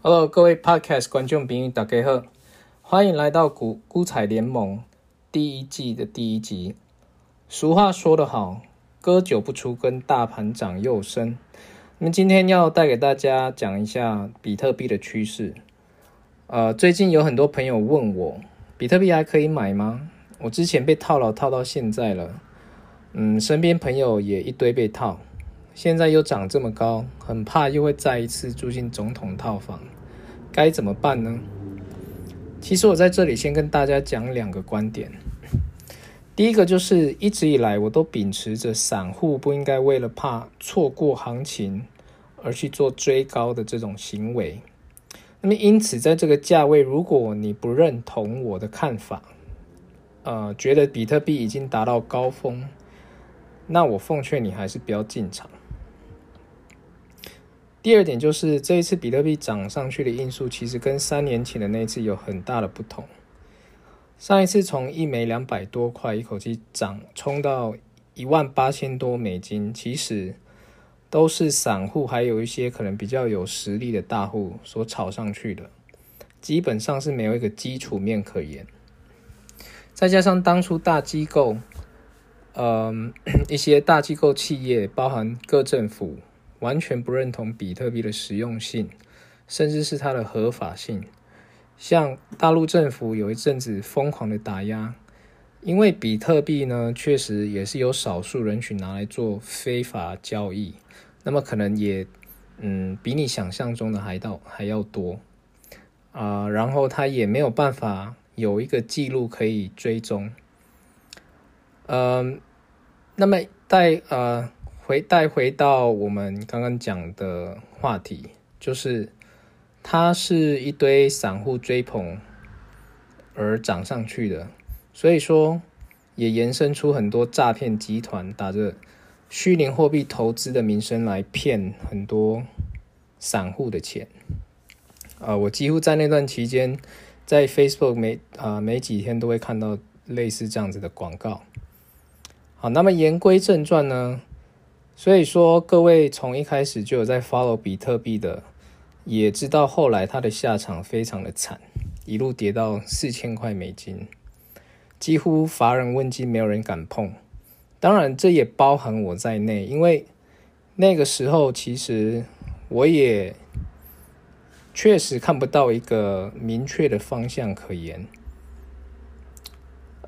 Hello， 各位 Podcast 观众朋友，大家好，欢迎来到股彩联盟第一季的第一集。俗话说得好，割韭不出跟大盘长又深。那么今天要带给大家讲一下比特币的趋势。最近有很多朋友问我，比特币还可以买吗？我之前被套到现在了，身边朋友也一堆被套。现在又涨这么高，很怕又会再一次住进总统套房，该怎么办呢？其实我在这里先跟大家讲两个观点。第一个就是一直以来我都秉持着散户不应该为了怕错过行情而去做追高的这种行为。那么因此在这个价位，如果你不认同我的看法，觉得比特币已经达到高峰，那我奉劝你还是不要进场。第二点就是这一次比特币涨上去的因素其实跟3年前的那一次有很大的不同。上一次从一枚200多块一口气冲到18000多美金，其实都是散户还有一些可能比较有实力的大户所炒上去的，基本上是没有一个基础面可言。再加上当初大机构一些大机构企业包含各政府完全不认同比特币的实用性，甚至是它的合法性。像大陆政府有一阵子疯狂的打压，因为比特币呢确实也是有少数人群拿来做非法交易，那么可能也比你想象中的还要多然后它也没有办法有一个记录可以追踪。那么带回到我们刚刚讲的话题，就是它是一堆散户追捧而涨上去的，所以说也延伸出很多诈骗集团打着虚拟货币投资的名声来骗很多散户的钱。我几乎在那段期间在 Facebook 每几天都会看到类似这样子的广告。好，那么言归正传呢，所以说各位从一开始就有在 follow 比特币的，也知道后来它的下场非常的惨，一路跌到4000块美金，几乎乏人问津，没有人敢碰。当然这也包含我在内，因为那个时候其实我也确实看不到一个明确的方向可言。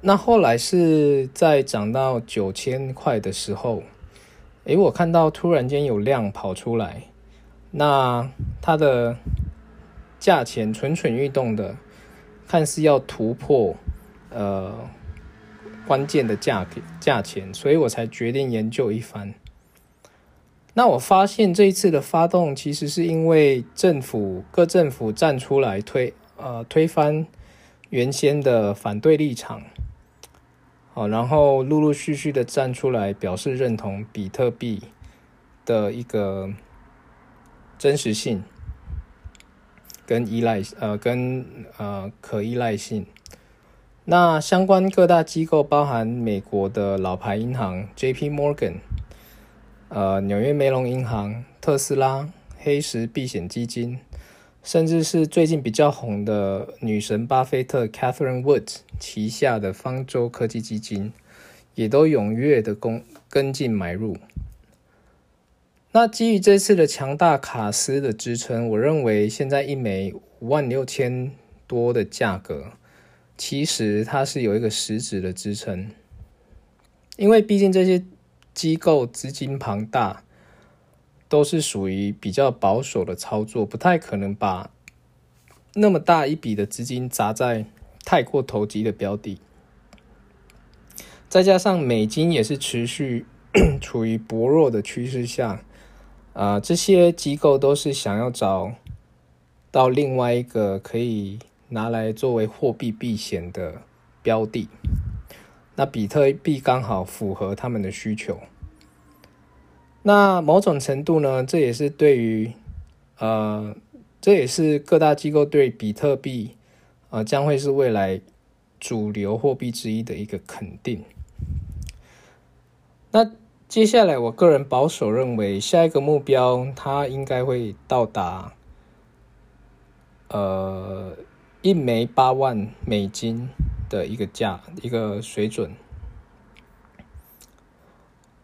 那后来是在涨到9000块的时候，我看到突然间有量跑出来，那它的价钱蠢蠢欲动的，看似要突破关键的价钱，所以我才决定研究一番。那我发现这一次的发动其实是因为各政府站出来推翻原先的反对立场。好，然后陆陆续续的站出来表示认同比特币的一个真实性跟可依赖性。那相关各大机构包含美国的老牌银行 JP Morgan、 纽约梅隆银行、特斯拉、黑石避险基金，甚至是最近比较红的女神巴菲特 Catherine Woods 旗下的方舟科技基金，也都踊跃的跟进买入。那基于这次的强大卡司的支撑，我认为现在一枚56000多的价格，其实它是有一个实质的支撑，因为毕竟这些机构资金庞大，都是属于比较保守的操作，不太可能把那么大一笔的资金砸在太过投机的标的。再加上美金也是持续处于薄弱的趋势下，这些机构都是想要找到另外一个可以拿来作为货币避险的标的，那比特币刚好符合他们的需求。那某种程度呢，这也是各大机构对比特币将会是未来主流货币之一的一个肯定。那接下来我个人保守认为，下一个目标它应该会到达一枚8万美金的一个价，一个水准。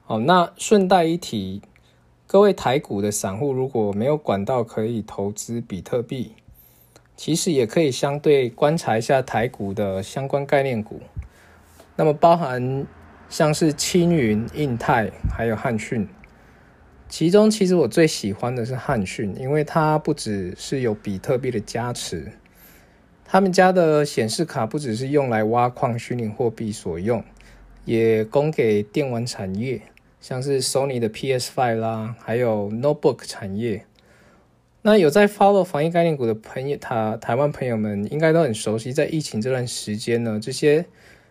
好，那顺带一提，各位台股的散户如果没有管道可以投资比特币，其实也可以相对观察一下台股的相关概念股，那么包含像是青云、印泰还有汉讯，其中其实我最喜欢的是汉讯，因为它不只是有比特币的加持，他们家的显示卡不只是用来挖矿虚拟货币所用，也供给电玩产业，像是 Sony 的 PS5 啦，还有 Notebook 产业。那有在 follow 防疫概念股的朋友，台湾朋友们应该都很熟悉，在疫情这段时间呢，这些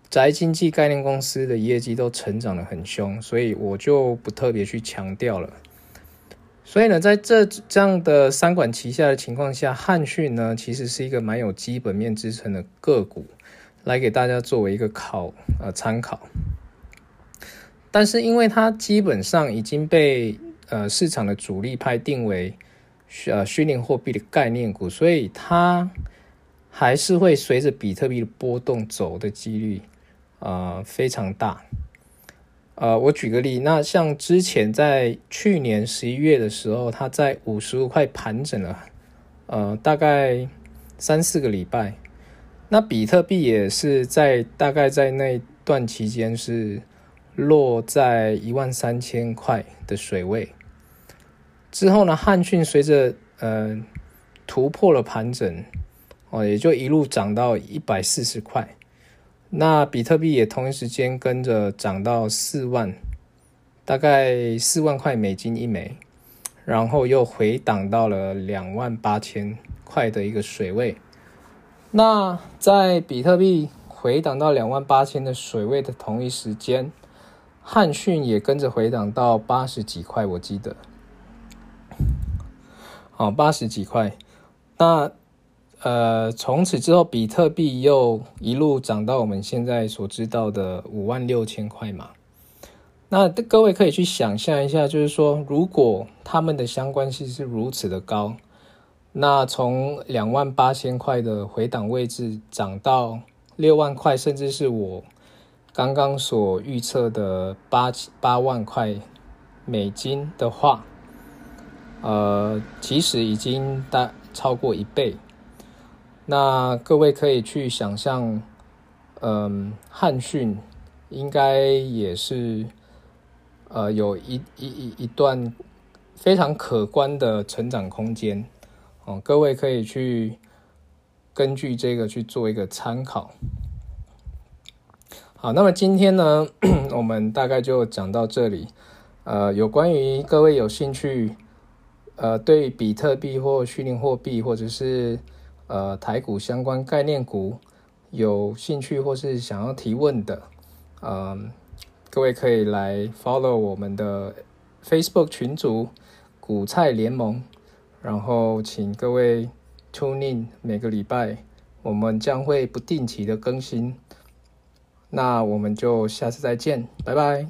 宅经济概念公司的业绩都成长得很凶，所以我就不特别去强调了。所以呢，在这样的三管齐下的情况下，汉讯呢其实是一个蛮有基本面支撑的个股，来给大家作为一个参考。但是因为它基本上已经被市场的主力派定为虚拟货币的概念股，所以它还是会随着比特币的波动走的几率非常大。我举个例，那像之前在去年11月的时候，它在55块盘整了大概 3-4 个礼拜，那比特币也是大概在那段期间是落在13000块的水位。之后呢，汉讯随着突破了盘整，也就一路涨到140块。那比特币也同一时间跟着涨到4万，大概4万块美金一枚，然后又回档到了28000块的一个水位。那在比特币回档到28000的水位的同一时间，汉讯也跟着回档到80几块，我记得。好，80几块，那从此之后，比特币又一路涨到我们现在所知道的56000块嘛。那各位可以去想象一下，就是说，如果他们的相关性是如此的高，那从28000块的回档位置涨到6万块，甚至是我刚刚所预测的8万块美金的话，其实已经超过1倍。那各位可以去想象，汉讯应该也是有一段非常可观的成长空间哦。各位可以去根据这个去做一个参考。好，那么今天呢，我们大概就讲到这里。有关于各位有兴趣对比特币或虚拟货币或者是台股相关概念股有兴趣或是想要提问的，各位可以来 follow 我们的 Facebook 群组股菜联盟，然后请各位 tune in， 每个礼拜我们将会不定期的更新。那我们就下次再见，拜拜。